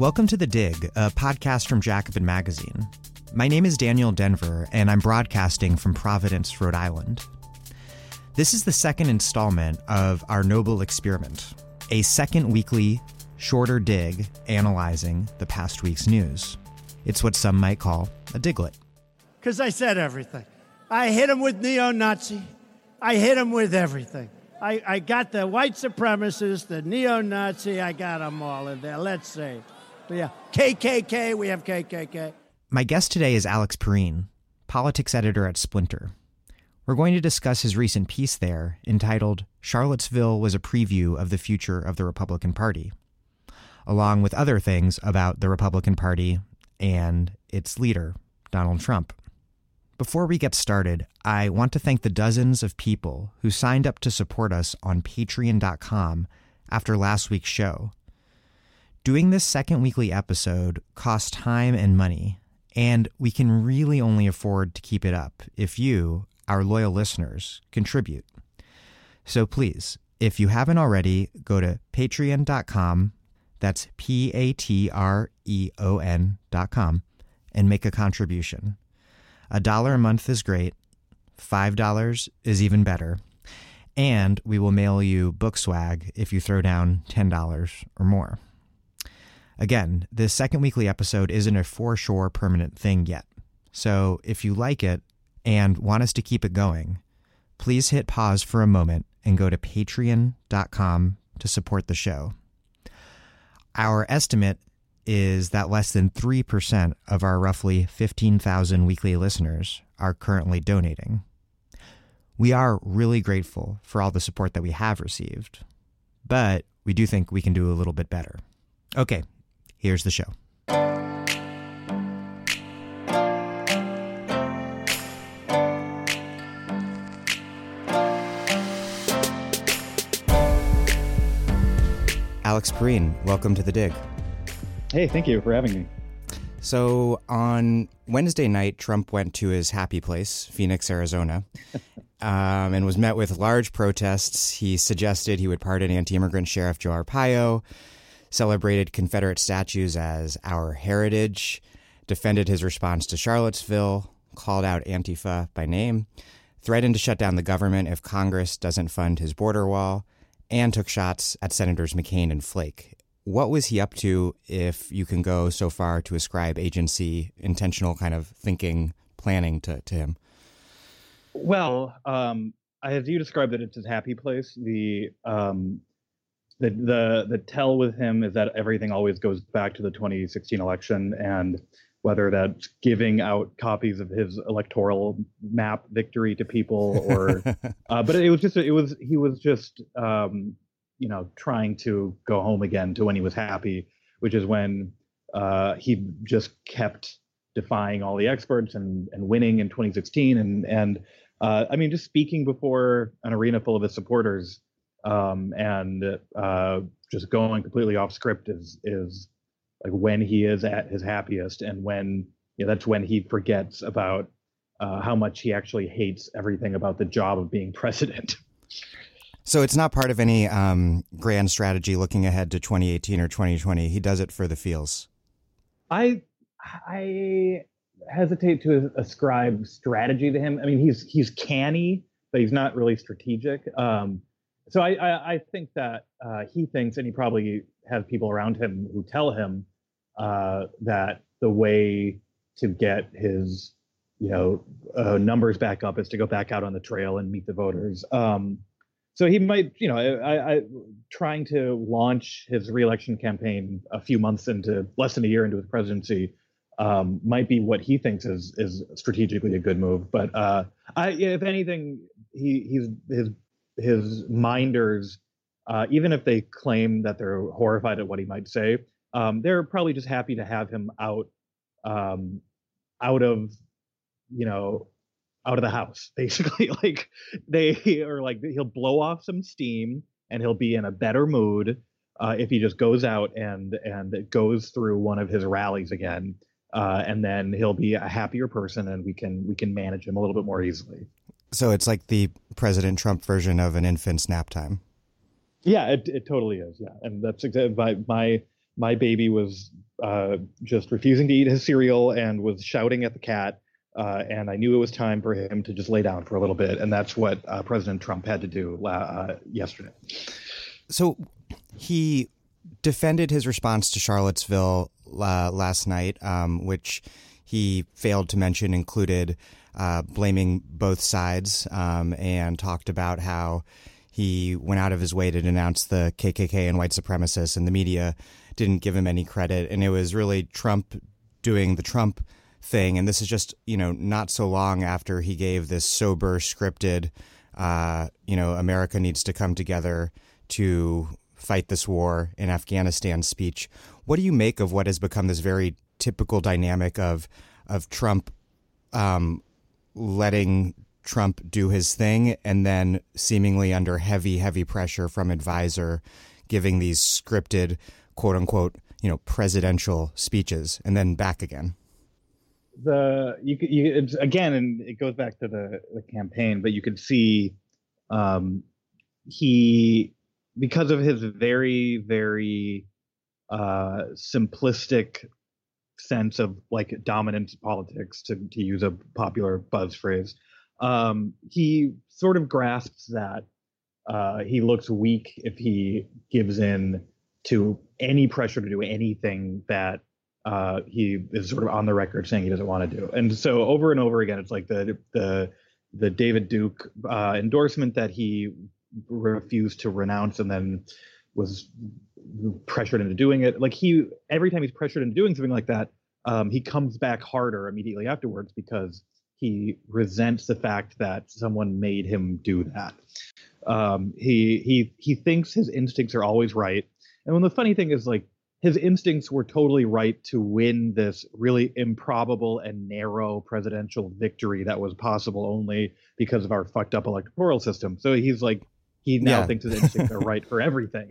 Welcome to The Dig, a podcast from Jacobin Magazine. My name is Daniel Denver, and I'm broadcasting from Providence, Rhode Island. This is the second installment of our Noble Experiment, a second weekly, shorter dig analyzing the past week's news. It's what some might call a diglet. Because I said everything. I hit him with neo-Nazi. I hit him with everything. I got the white supremacists, the neo-Nazi. I got them all in there. Let's see. But yeah, KKK. We have KKK. My guest today is Alex Pareene, politics editor at Splinter. We're going to discuss his recent piece there entitled Charlottesville Was a Preview of the Future of the Republican Party, along with other things about the Republican Party and its leader, Donald Trump. Before we get started, I want to thank the dozens of people who signed up to support us on Patreon.com after last week's show. Doing this second weekly episode costs time and money, and we can really only afford to keep it up if you, our loyal listeners, contribute. So please, if you haven't already, go to patreon.com, that's Patreon.com, and make a contribution. $1 a month is great, $5 is even better, and we will mail you book swag if you throw down $10 or more. Again, this second weekly episode isn't a for sure permanent thing yet, so if you like it and want us to keep it going, please hit pause for a moment and go to Patreon.com to support the show. Our estimate is that less than 3% of our roughly 15,000 weekly listeners are currently donating. We are really grateful for all the support that we have received, but we do think we can do a little bit better. Okay. Here's the show. Alex Pareene, welcome to The Dig. Hey, thank you for having me. So on Wednesday night, Trump went to his happy place, Phoenix, Arizona, and was met with large protests. He suggested he would pardon anti-immigrant Sheriff Joe Arpaio, celebrated Confederate statues as our heritage, defended his response to Charlottesville, called out Antifa by name, threatened to shut down the government if Congress doesn't fund his border wall, and took shots at Senators McCain and Flake. What was he up to, if you can go so far to ascribe agency, intentional kind of thinking, planning to him? Well, as you described it, it's his happy place. The tell with him is that everything always goes back to the 2016 election, and whether that's giving out copies of his electoral map victory to people or but he was just trying to go home again to when he was happy, which is when he just kept defying all the experts and winning in 2016. And just speaking before an arena full of his supporters, and just going completely off script is like when he is at his happiest, and when that's when he forgets about how much he actually hates everything about the job of being president. So it's not part of any grand strategy looking ahead to 2018 or 2020. He does it for the feels. I hesitate to ascribe strategy to him. I mean, he's canny, but he's not really strategic. So I think that he thinks, and he probably has people around him who tell him that the way to get his numbers back up is to go back out on the trail and meet the voters. So he might, trying to launch his reelection campaign a few months into, less than a year into his presidency, might be what he thinks is strategically a good move. But if anything, his minders, even if they claim that they're horrified at what he might say, they're probably just happy to have him out of the house, basically. Like they are like, he'll blow off some steam and he'll be in a better mood if he just goes out and goes through one of his rallies again, and then he'll be a happier person, and we can manage him a little bit more easily. So it's like the President Trump version of an infant's nap time. Yeah, it totally is. Yeah, and that's exactly my my baby was just refusing to eat his cereal and was shouting at the cat. And I knew it was time for him to just lay down for a little bit. And that's what President Trump had to do yesterday. So he defended his response to Charlottesville last night, which he failed to mention included blaming both sides, and talked about how he went out of his way to denounce the KKK and white supremacists, and the media didn't give him any credit. And it was really Trump doing the Trump thing. And this is just, you know, not so long after he gave this sober, scripted, you know, America needs to come together to fight this war in Afghanistan speech. What do you make of what has become this very typical dynamic of Trump letting Trump do his thing and then seemingly under heavy, heavy pressure from advisor giving these scripted, quote unquote, you know, presidential speeches and then back again? It's, again, and it goes back to the campaign, but you could see he, because of his very, very simplistic sense of like dominance politics, to use a popular buzz phrase, he sort of grasps that he looks weak if he gives in to any pressure to do anything that he is sort of on the record saying he doesn't want to do. And so over and over again, it's like the David Duke endorsement that he refused to renounce and then was pressured into doing it. Like he, every time he's pressured into doing something like that, he comes back harder immediately afterwards because he resents the fact that someone made him do that. He thinks his instincts are always right. And when the funny thing is, like, his instincts were totally right to win this really improbable and narrow presidential victory that was possible only because of our fucked up electoral system. So he's like, he now thinks his instincts are right for everything.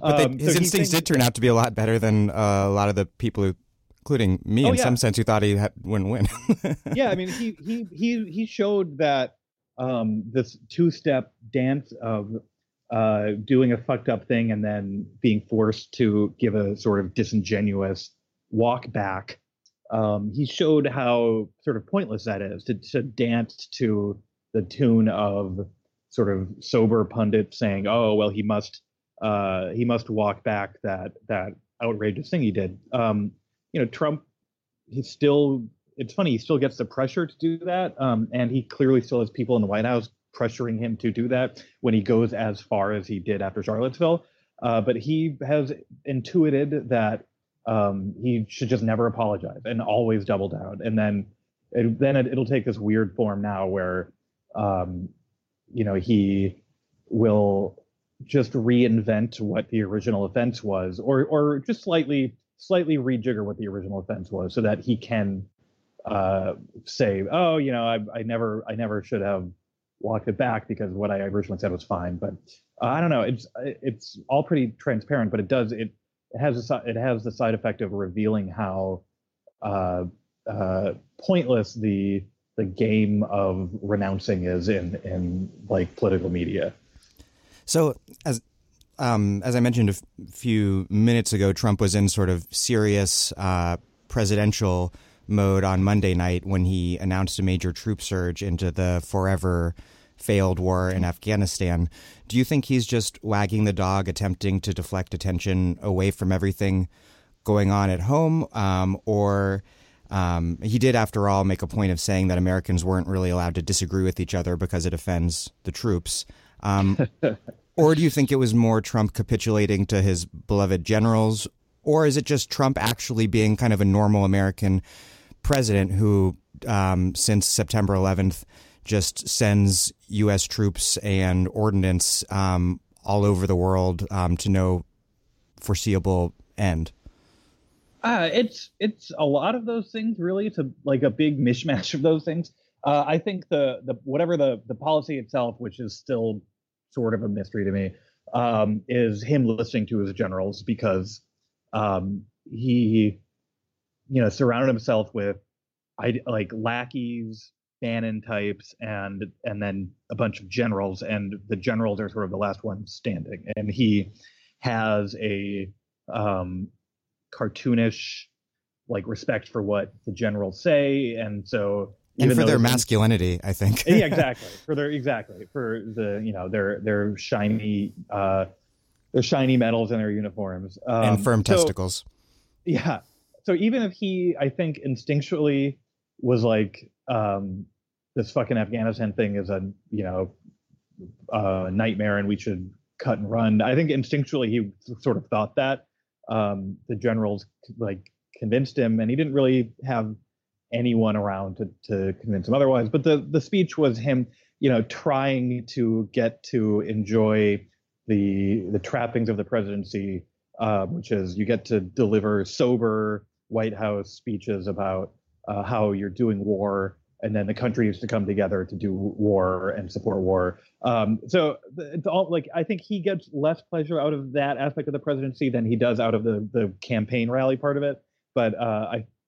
But his instincts did turn out to be a lot better than a lot of the people who, including me, in some sense, who thought he wouldn't win. Yeah, I mean, he showed that this two-step dance of doing a fucked up thing and then being forced to give a sort of disingenuous walk back. He showed how sort of pointless that is to dance to the tune of sort of sober pundits saying, "Oh, well, he must walk back that outrageous thing he did." You know, Trump, it's funny, he still gets the pressure to do that. And he clearly still has people in the White House pressuring him to do that when he goes as far as he did after Charlottesville. But he has intuited that he should just never apologize and always double down. And then it'll take this weird form now where, you know, he will just reinvent what the original offense was, or just slightly rejigger what the original offense was so that he can say, oh, you know, I never should have walked it back because what I originally said was fine. But I don't know. It's all pretty transparent, but it has the side effect of revealing how pointless the game of renouncing is in like political media. So as I mentioned a few minutes ago, Trump was in sort of serious presidential mode on Monday night when he announced a major troop surge into the forever failed war in Afghanistan. Do you think he's just wagging the dog, attempting to deflect attention away from everything going on at home? Or he did, after all, make a point of saying that Americans weren't really allowed to disagree with each other because it offends the troops. Or do you think it was more Trump capitulating to his beloved generals? Or is it just Trump actually being kind of a normal American president who, since September 11th, just sends U.S. troops and ordnance all over the world to no foreseeable end? It's a lot of those things, really. It's like a big mishmash of those things. I think the whatever the policy itself, which is still sort of a mystery to me, is him listening to his generals because he, you know, surrounded himself with like lackeys, Bannon types, and then a bunch of generals, and the generals are sort of the last one standing. And he has a cartoonish, like, respect for what the generals say. And so, and for their masculinity, I think. Yeah, exactly. For the, you know, their shiny, shiny medals in their uniforms. And firm testicles. Yeah. So even if he, I think, instinctually was like, this fucking Afghanistan thing is a, you know, nightmare and we should cut and run. I think instinctually he sort of thought that. The generals, like, convinced him, and he didn't really have anyone around to convince him otherwise. But the speech was him, you know, trying to get to enjoy the trappings of the presidency, which is you get to deliver sober White House speeches about how you're doing war, and then the country used to come together to do war and support war. So it's all, like, I think he gets less pleasure out of that aspect of the presidency than he does out of the campaign rally part of it. But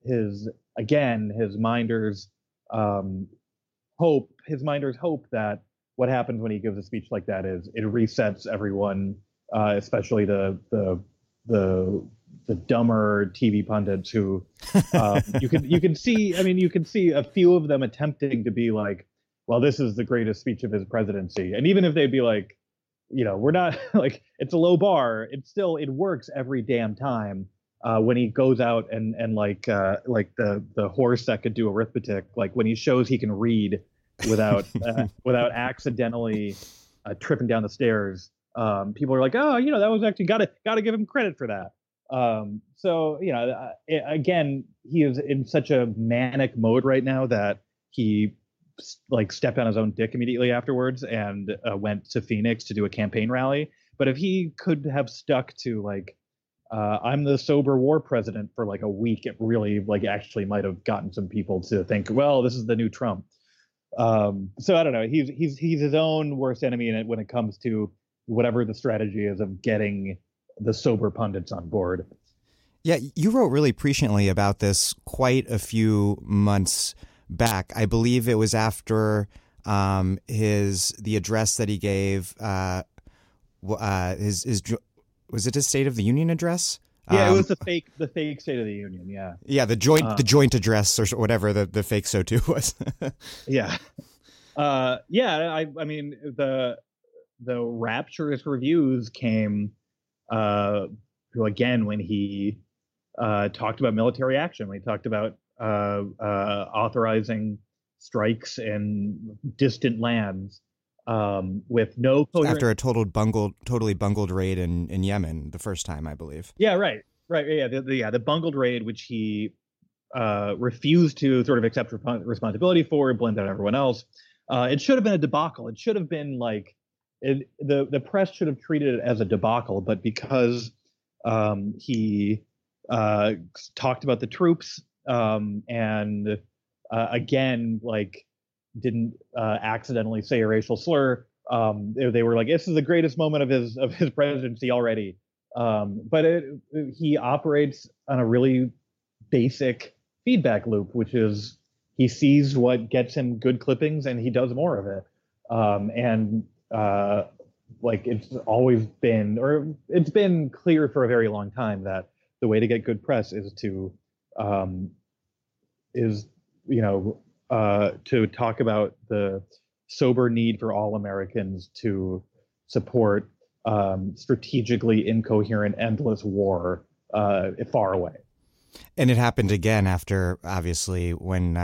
his Minder's hope that what happens when he gives a speech like that is it resets everyone, especially the dumber TV pundits who you can see a few of them attempting to be like, well, this is the greatest speech of his presidency. And even if they'd be like, you know, we're not like, it's a low bar. It's still, it works every damn time when he goes out and like the horse that could do arithmetic, like when he shows he can read without accidentally tripping down the stairs. People are like, oh, you know, that was actually got to give him credit for that. So, you know, again, he is in such a manic mode right now that he like stepped on his own dick immediately afterwards and went to Phoenix to do a campaign rally. But if he could have stuck to like, I'm the sober war president for like a week, it really like actually might have gotten some people to think, well, this is the new Trump. So I don't know. He's his own worst enemy in it when it comes to whatever the strategy is of getting the sober pundits on board. Yeah, you wrote really presciently about this quite a few months back. I believe it was after the address that he gave. Was it his State of the Union address? Yeah, it was the fake State of the Union. Yeah, yeah, the joint address or whatever the fake SO2 was. Yeah, yeah. I mean the rapturous reviews came. Again, when he talked about military action, when he talked about authorizing strikes in distant lands with no coherent... After a totally bungled raid in Yemen the first time, I believe. Yeah, right. Yeah, the bungled raid, which he refused to sort of accept responsibility for, blamed on everyone else. It should have been a debacle. It should have been like... The press should have treated it as a debacle, but because he talked about the troops and again, like, didn't accidentally say a racial slur, they were like, "This is the greatest moment of his presidency already." But he operates on a really basic feedback loop, which is he sees what gets him good clippings and he does more of it, and. Like it's always been, or it's been clear for a very long time that the way to get good press is to talk about the sober need for all Americans to support strategically incoherent, endless war far away. And it happened again after, obviously, when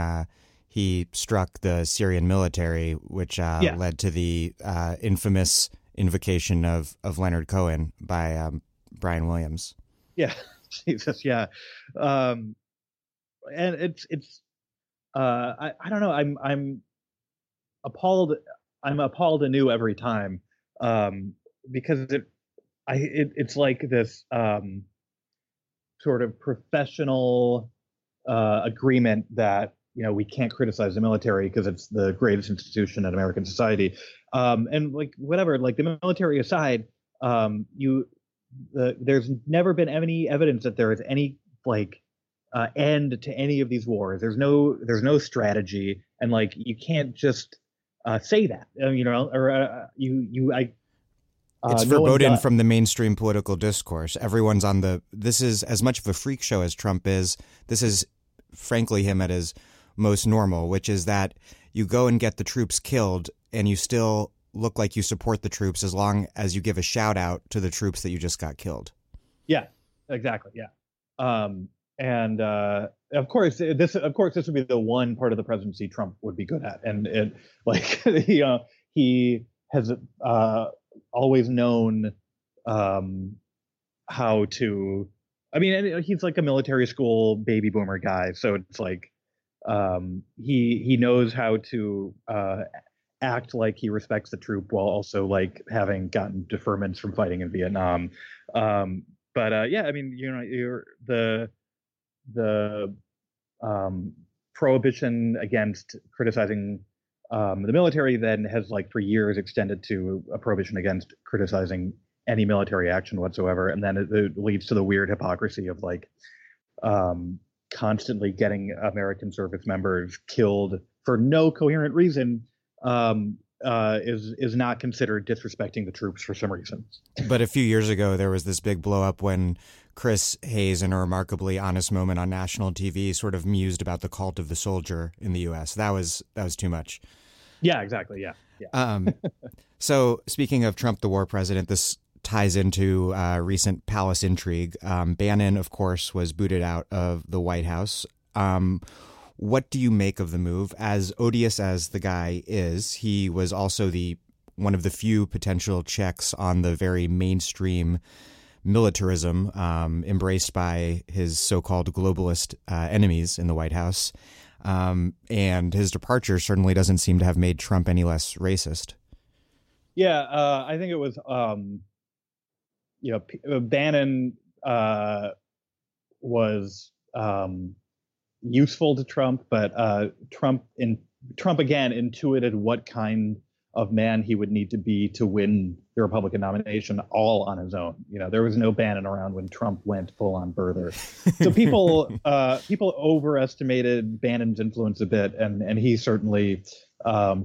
he struck the Syrian military, which led to the infamous invocation of Leonard Cohen by Brian Williams. Yeah, Jesus, yeah. And it's I don't know. I'm appalled. I'm appalled anew every time because it's like this sort of professional agreement that, you know, we can't criticize the military because it's the greatest institution in American society. And like, whatever, like the military aside, there's never been any evidence that there is any like end to any of these wars. There's no strategy. And like, you can't just say that, you know, or you, you, I, It's verboten from the mainstream political discourse. Everyone's on the, this is as much of a freak show as Trump is. This is, frankly, him at his most normal, which is that you go and get the troops killed and you still look like you support the troops as long as you give a shout out to the troops that you just got killed. Yeah, exactly. Yeah. Of course, this would be the one part of the presidency Trump would be good at. And it, like, he has always known how to, I mean, he's like a military school baby boomer guy. So it's like he knows how to act like he respects the troop while also like having gotten deferments from fighting in Vietnam. But I mean, you know, you're the prohibition against criticizing the military then has like for years extended to a prohibition against criticizing any military action whatsoever. And then it leads to the weird hypocrisy of like constantly getting American service members killed for no coherent reason is not considered disrespecting the troops for some reason. But a few years ago, there was this big blow up when Chris Hayes, in a remarkably honest moment on national TV, sort of mused about the cult of the soldier in the U.S. That was too much. Yeah, exactly. Yeah. So speaking of Trump, the war president, this ties into recent palace intrigue. Bannon, of course, was booted out of the White House. What do you make of the move? As odious as the guy is, he was also one of the few potential checks on the very mainstream militarism embraced by his so-called globalist enemies in the White House. And his departure certainly doesn't seem to have made Trump any less racist. Yeah, I think it was, Bannon was useful to Trump, but Trump again intuited what kind of man he would need to be to win the Republican nomination all on his own. You know, there was no Bannon around when Trump went full on Birther. So people overestimated Bannon's influence a bit, and he certainly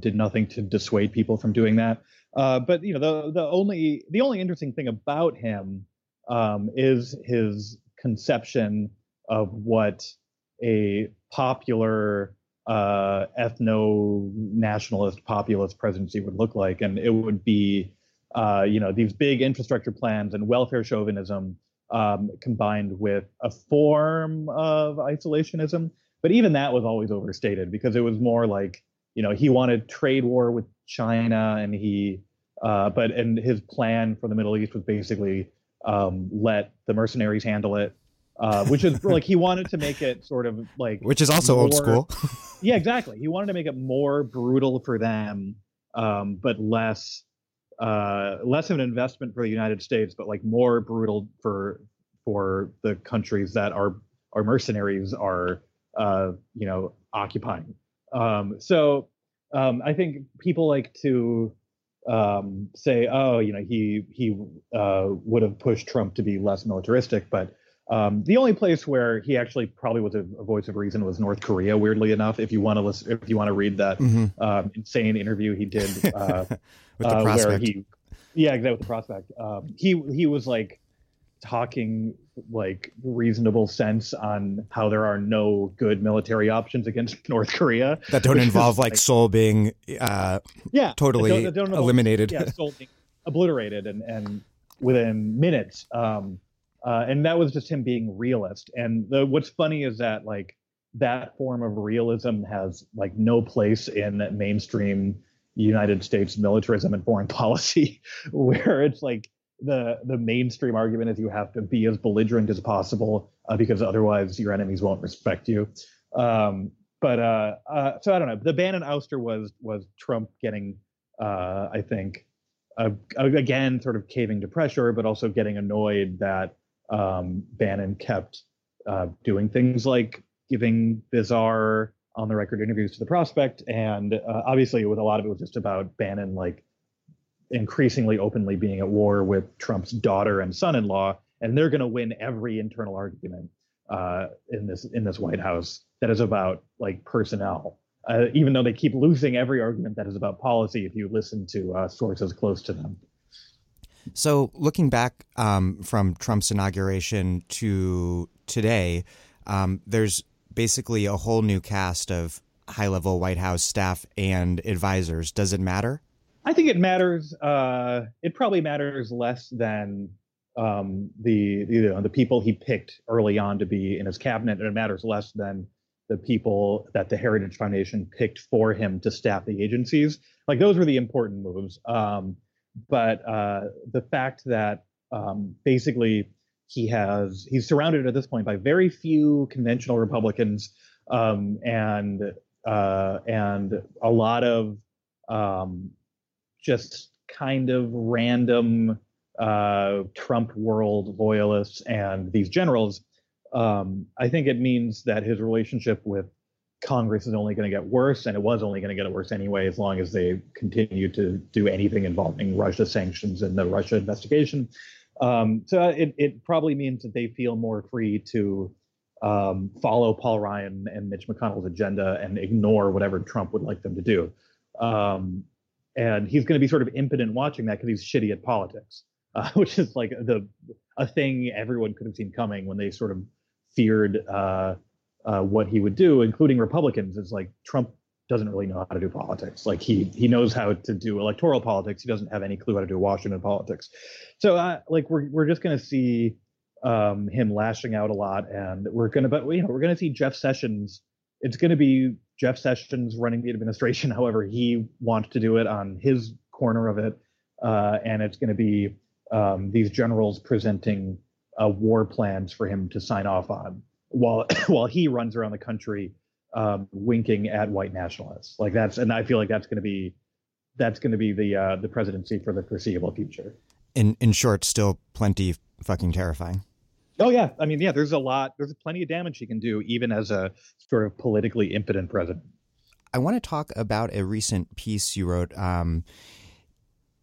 did nothing to dissuade people from doing that. But you know, the only interesting thing about him is his conception of what a popular ethno-nationalist populist presidency would look like, and it would be these big infrastructure plans and welfare chauvinism combined with a form of isolationism. But even that was always overstated, because it was more like, you know, he wanted trade war with China, and he his plan for the Middle East was basically let the mercenaries handle it. Which is like, he wanted to make it sort of like, which is also more, old school. Yeah, exactly. He wanted to make it more brutal for them, but less of an investment for the United States, but like more brutal for the countries that our mercenaries are, occupying. So I think people like to say, oh, you know, he would have pushed Trump to be less militaristic, but the only place where he actually probably was a voice of reason was North Korea. Weirdly enough, if you want to listen, if you want to read that insane interview he did with the prospect, with the prospect, he was like talking like reasonable sense on how there are no good military options against North Korea that don't involve like Seoul being totally that don't eliminated, Seoul being obliterated and within minutes. And that was just him being realist. And what's funny is that like that form of realism has like no place in mainstream United States militarism and foreign policy, where it's like the mainstream argument is you have to be as belligerent as possible because otherwise your enemies won't respect you. So I don't know. The Bannon ouster was Trump getting, I think, again, sort of caving to pressure, but also getting annoyed that Bannon kept doing things like giving bizarre on the record interviews to the prospect. And obviously with a lot of it was just about Bannon, like increasingly openly being at war with Trump's daughter and son-in-law, and they're going to win every internal argument in this White House that is about like personnel, even though they keep losing every argument that is about policy if you listen to sources close to them. So looking back from Trump's inauguration to today, there's basically a whole new cast of high-level White House staff and advisors. Does it matter? I think it matters. It probably matters less than the people he picked early on to be in his cabinet, and it matters less than the people that the Heritage Foundation picked for him to staff the agencies. Like, those were the important moves. But the fact that basically he's surrounded at this point by very few conventional Republicans and a lot of just kind of random Trump world loyalists and these generals, I think it means that his relationship with Congress is only going to get worse, and it was only going to get worse anyway, as long as they continue to do anything involving Russia sanctions and the Russia investigation. So it probably means that they feel more free to follow Paul Ryan and Mitch McConnell's agenda and ignore whatever Trump would like them to do. And he's going to be sort of impotent watching that because he's shitty at politics, which is like a thing everyone could have seen coming when they sort of feared what he would do, including Republicans. It's like Trump doesn't really know how to do politics. Like he knows how to do electoral politics. He doesn't have any clue how to do Washington politics. So we're just going to see him lashing out a lot, and we're going to see Jeff Sessions. It's going to be Jeff Sessions running the administration, however he wants to do it on his corner of it, and it's going to be these generals presenting war plans for him to sign off on, while he runs around the country winking at white nationalists. Like I feel like that's going to be the presidency for the foreseeable future. In short, still plenty fucking terrifying. Oh yeah, I mean, yeah, there's plenty of damage he can do, even as a sort of politically impotent president. I want to talk about a recent piece you wrote.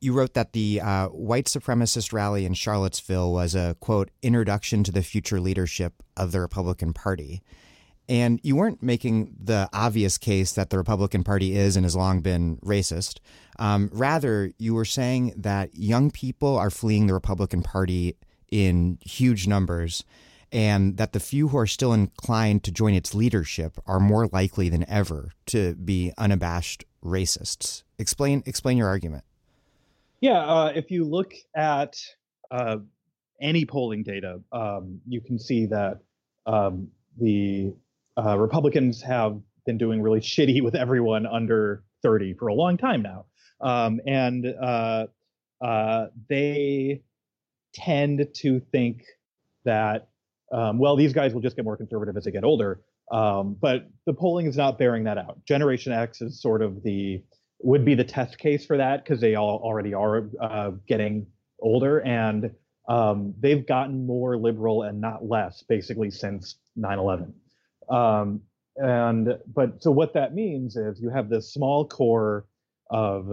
You wrote that the white supremacist rally in Charlottesville was a, quote, introduction to the future leadership of the Republican Party. And you weren't making the obvious case that the Republican Party is and has long been racist. Rather, you were saying that young people are fleeing the Republican Party in huge numbers, and that the few who are still inclined to join its leadership are more likely than ever to be unabashed racists. Explain your argument. Yeah, if you look at any polling data, you can see that the Republicans have been doing really shitty with everyone under 30 for a long time now. And they tend to think that, well, these guys will just get more conservative as they get older. But the polling is not bearing that out. Generation X is sort of would be the test case for that, because they all already are getting older, and they've gotten more liberal and not less, basically, since 9/11. So what that means is you have this small core of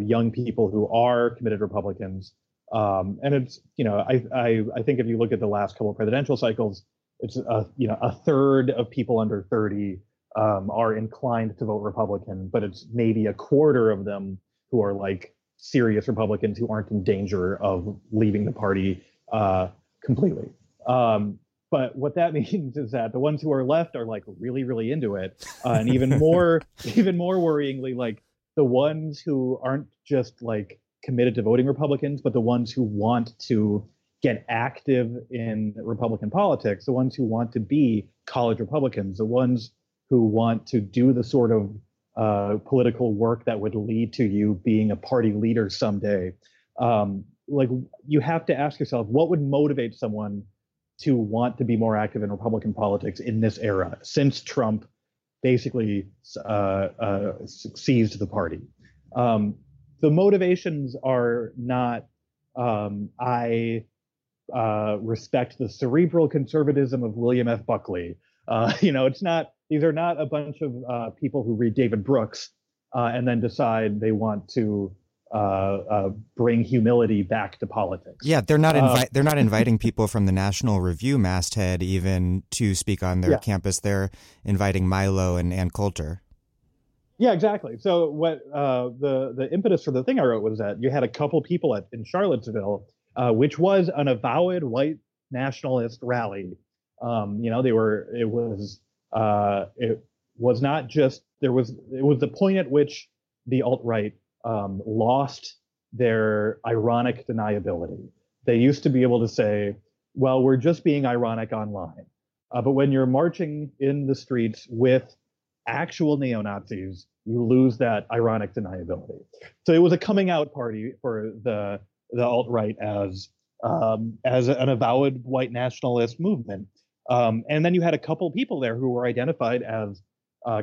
young people who are committed Republicans, and it's, you know, I think if you look at the last couple of presidential cycles, it's a third of people under 30. Are inclined to vote Republican, but it's maybe a quarter of them who are like serious Republicans who aren't in danger of leaving the party completely. But what that means is that the ones who are left are like really, really into it. And even more worryingly, like the ones who aren't just like committed to voting Republicans, but the ones who want to get active in Republican politics, the ones who want to be college Republicans, the ones who want to do the sort of political work that would lead to you being a party leader someday. Like, you have to ask yourself, what would motivate someone to want to be more active in Republican politics in this era, since Trump basically seized the party? The motivations are not, I respect the cerebral conservatism of William F. Buckley. It's not. These are not a bunch of people who read David Brooks and then decide they want to bring humility back to politics. Yeah, they're not they're not inviting people from the National Review masthead even to speak on their campus. They're inviting Milo and Ann Coulter. Yeah, exactly. So what the impetus for the thing I wrote was that you had a couple people in Charlottesville, which was an avowed white nationalist rally. It was the point at which the alt-right lost their ironic deniability. They used to be able to say, well, we're just being ironic online. But when you're marching in the streets with actual neo-Nazis, you lose that ironic deniability. So it was a coming out party for the alt-right as an avowed white nationalist movement. And then you had a couple people there who were identified as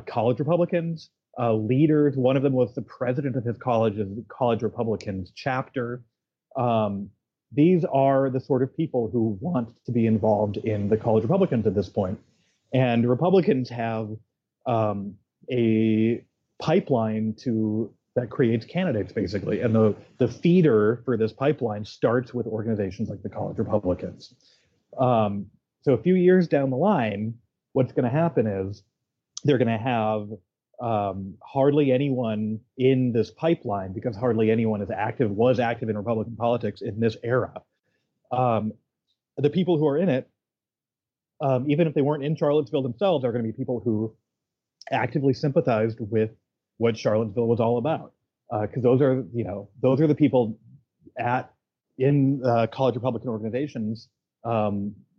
college Republicans, leaders. One of them was the president of his college Republicans chapter. These are the sort of people who want to be involved in the college Republicans at this point. And Republicans have a pipeline that creates candidates, basically. And the feeder for this pipeline starts with organizations like the college Republicans. So a few years down the line, what's going to happen is they're going to have hardly anyone in this pipeline, because hardly anyone was active in Republican politics in this era. The people who are in it, even if they weren't in Charlottesville themselves, are going to be people who actively sympathized with what Charlottesville was all about, because those are the people in college Republican organizations,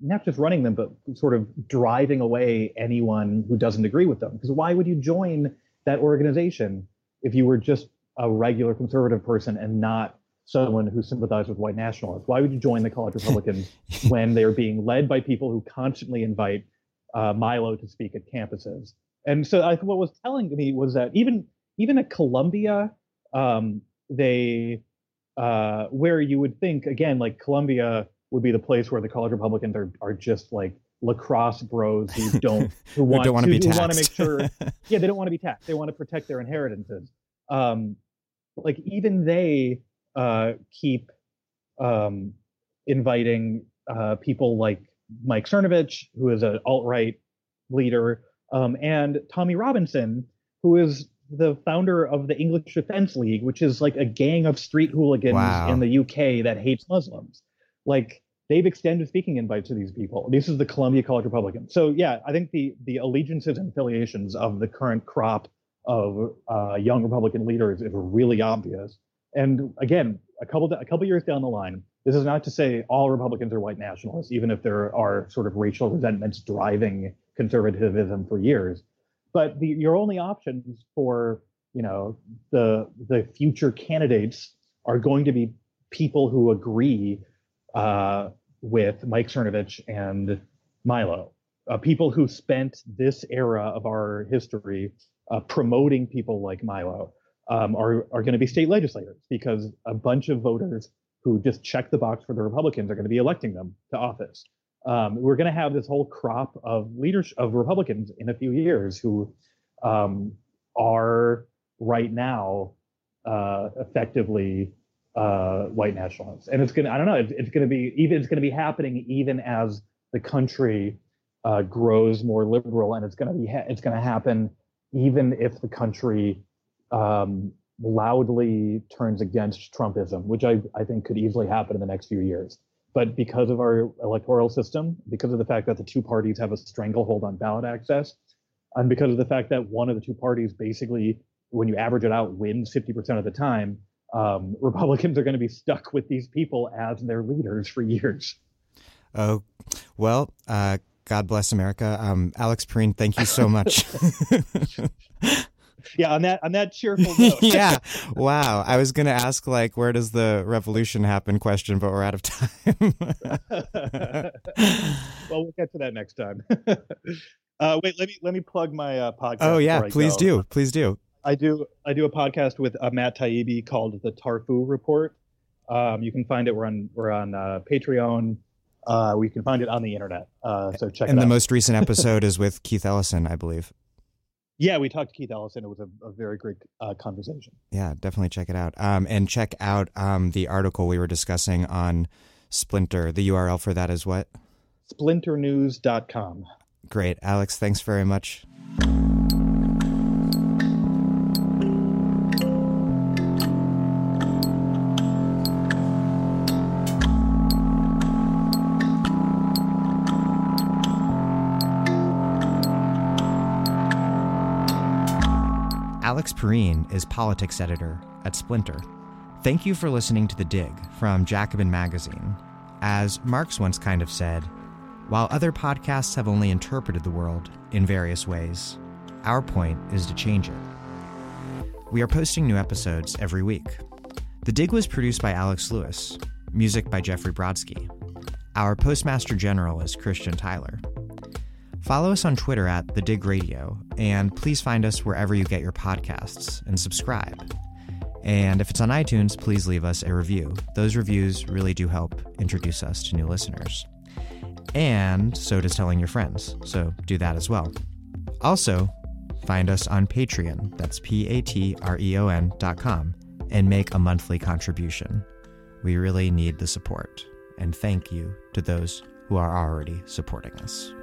not just running them, but sort of driving away anyone who doesn't agree with them. Because why would you join that organization if you were just a regular conservative person and not someone who sympathized with white nationalists? Why would you join the college Republicans when they're being led by people who constantly invite Milo to speak at campuses? And so what was telling me was that even at Columbia, where you would think, again, like Columbia would be the place where the college Republicans are just like lacrosse bros who want to make sure, yeah, they don't want to be taxed. They want to protect their inheritances. Like even they keep inviting people like Mike Cernovich, who is an alt-right leader, and Tommy Robinson, who is the founder of the English Defense League, which is like a gang of street hooligans in the UK that hates Muslims. Like, they've extended speaking invites to these people. This is the Columbia College Republican. So, yeah, I think the allegiances and affiliations of the current crop of young Republican leaders is really obvious. And, again, a couple years down the line, this is not to say all Republicans are white nationalists, even if there are sort of racial resentments driving conservatism for years. But your only options for, the future candidates are going to be people who agree with Mike Cernovich and Milo, people who spent this era of our history promoting people like Milo, are going to be state legislators, because a bunch of voters who just check the box for the Republicans are going to be electing them to office. We're going to have this whole crop of leadership of Republicans in a few years who are right now effectively white nationalists, and it's going to be happening even as the country grows more liberal, and it's going to happen even if the country loudly turns against Trumpism, which I think could easily happen in the next few years. But because of our electoral system, because of the fact that the two parties have a stranglehold on ballot access, and because of the fact that one of the two parties basically, when you average it out, wins 50% of the time, Republicans are going to be stuck with these people as their leaders for years. Oh, well, God bless America. Alex Pareene, thank you so much. Yeah, on that cheerful note. Yeah. Wow. I was going to ask, like, where does the revolution happen question, but we're out of time. Well, we'll get to that next time. Wait, let me plug my podcast. Oh, yeah, please do. I do a podcast with Matt Taibbi called The Tarfoo Report. You can find it. We're on Patreon. We can find it on the internet. So check it out. And the most recent episode is with Keith Ellison, I believe. Yeah, we talked to Keith Ellison. It was a very great conversation. Yeah, definitely check it out. And check out the article we were discussing on Splinter. The URL for that is what? Splinternews.com. Great. Alex, thanks very much. Alex Pareene is politics editor at Splinter. Thank you for listening to The Dig from Jacobin Magazine. As Marx once kind of said, while other podcasts have only interpreted the world in various ways, our point is to change it. We are posting new episodes every week. The Dig was produced by Alex Lewis, music by Jeffrey Brodsky. Our Postmaster General is Christian Tyler. Follow us on Twitter at The Dig Radio, and please find us wherever you get your podcasts and subscribe. And if it's on iTunes, please leave us a review. Those reviews really do help introduce us to new listeners. And so does telling your friends, so do that as well. Also, find us on Patreon, that's patreon.com. and make a monthly contribution. We really need the support, and thank you to those who are already supporting us.